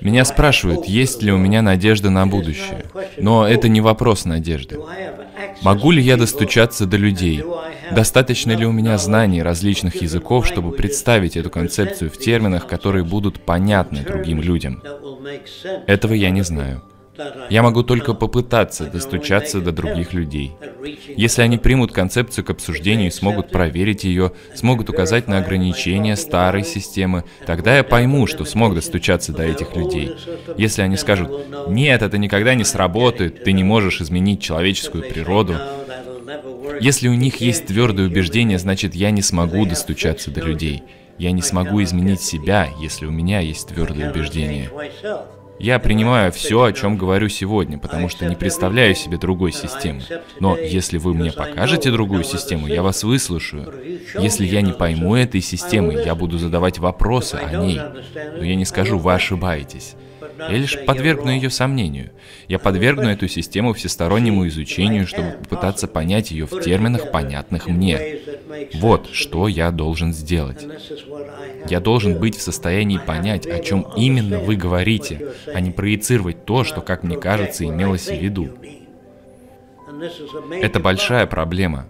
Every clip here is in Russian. Меня спрашивают, есть ли у меня надежда на будущее. Но это не вопрос надежды. Могу ли я достучаться до людей? Достаточно ли у меня знаний различных языков, чтобы представить эту концепцию в терминах, которые будут понятны другим людям? Этого я не знаю. Я могу только попытаться достучаться до других людей. Если они примут концепцию к обсуждению и смогут проверить ее, смогут указать на ограничения старой системы, тогда я пойму, что смог достучаться до этих людей. Если они скажут, «Нет, это никогда не сработает, ты не можешь изменить человеческую природу», если у них есть твердое убеждение, значит, я не смогу достучаться до людей. Я не смогу изменить себя, если у меня есть твердое убеждение. Я принимаю все, о чем говорю сегодня, потому что не представляю себе другой системы. Но если вы мне покажете другую систему, я вас выслушаю. Если я не пойму этой системы, я буду задавать вопросы о ней. Но я не скажу, вы ошибаетесь. Я лишь подвергну ее сомнению. Я подвергну эту систему всестороннему изучению, чтобы попытаться понять ее в терминах, понятных мне. Вот что я должен сделать. Я должен быть в состоянии понять, о чем именно вы говорите, а не проецировать то, что, как мне кажется, имелось в виду. Это большая проблема.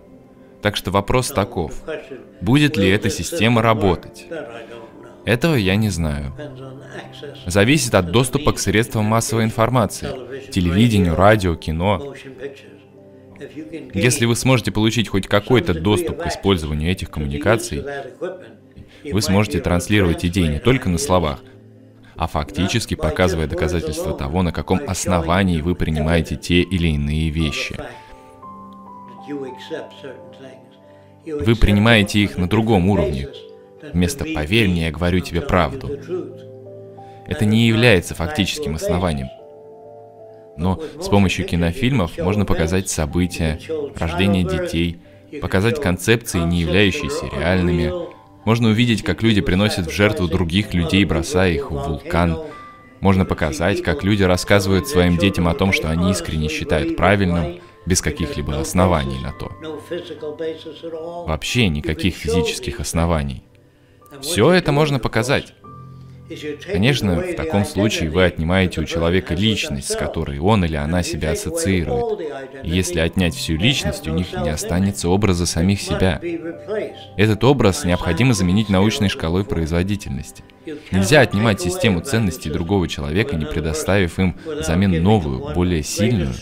Так что вопрос таков. Будет ли эта система работать? Этого я не знаю. Зависит от доступа к средствам массовой информации, телевидению, радио, кино. Если вы сможете получить хоть какой-то доступ к использованию этих коммуникаций, вы сможете транслировать идеи не только на словах, а фактически показывая доказательства того, на каком основании вы принимаете те или иные вещи. Вы принимаете их на другом уровне. Вместо «поверь мне, я говорю тебе правду». Это не является фактическим основанием. Но с помощью кинофильмов можно показать события, рождение детей, показать концепции, не являющиеся реальными. Можно увидеть, как люди приносят в жертву других людей, бросая их в вулкан. Можно показать, как люди рассказывают своим детям о том, что они искренне считают правильным, без каких-либо оснований на то. Вообще никаких физических оснований. Все это можно показать. Конечно, в таком случае вы отнимаете у человека личность, с которой он или она себя ассоциирует. И если отнять всю личность, у них не останется образа самих себя. Этот образ необходимо заменить научной шкалой производительности. Нельзя отнимать систему ценностей другого человека, не предоставив им взамен новую, более сильную,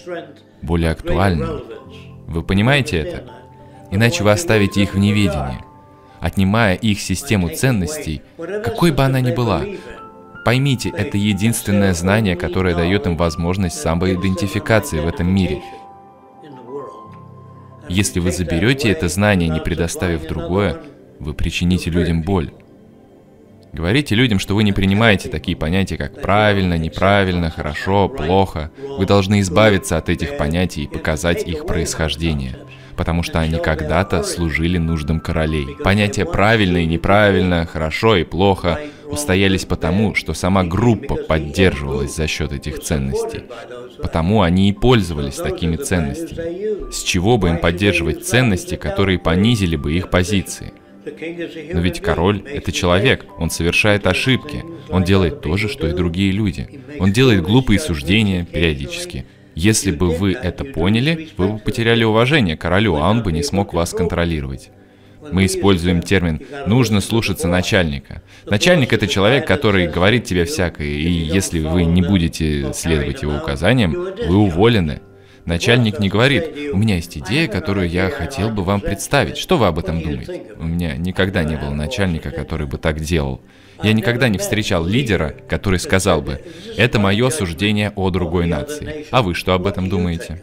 более актуальную. Вы понимаете это? Иначе вы оставите их в неведении. Отнимая их систему ценностей, какой бы она ни была, поймите, это единственное знание, которое дает им возможность самоидентификации в этом мире. Если вы заберете это знание, не предоставив другое, вы причините людям боль. Говорите людям, что вы не принимаете такие понятия, как правильно, неправильно, хорошо, плохо. Вы должны избавиться от этих понятий и показать их происхождение, потому что они когда-то служили нуждам королей. Понятия «правильно» и «неправильно», «хорошо» и «плохо» устоялись потому, что сама группа поддерживалась за счет этих ценностей. Потому они и пользовались такими ценностями. С чего бы им поддерживать ценности, которые понизили бы их позиции? Но ведь король — это человек, он совершает ошибки, он делает то же, что и другие люди. Он делает глупые суждения периодически. Если бы вы это поняли, вы бы потеряли уважение к королю, а он бы не смог вас контролировать. Мы используем термин «нужно слушаться начальника». Начальник — это человек, который говорит тебе всякое, и если вы не будете следовать его указаниям, вы уволены. Начальник не говорит: «У меня есть идея, которую я хотел бы вам представить. Что вы об этом думаете?» У меня никогда не было начальника, который бы так делал. Я никогда не встречал лидера, который сказал бы: «Это мое суждение о другой нации. А вы что об этом думаете?»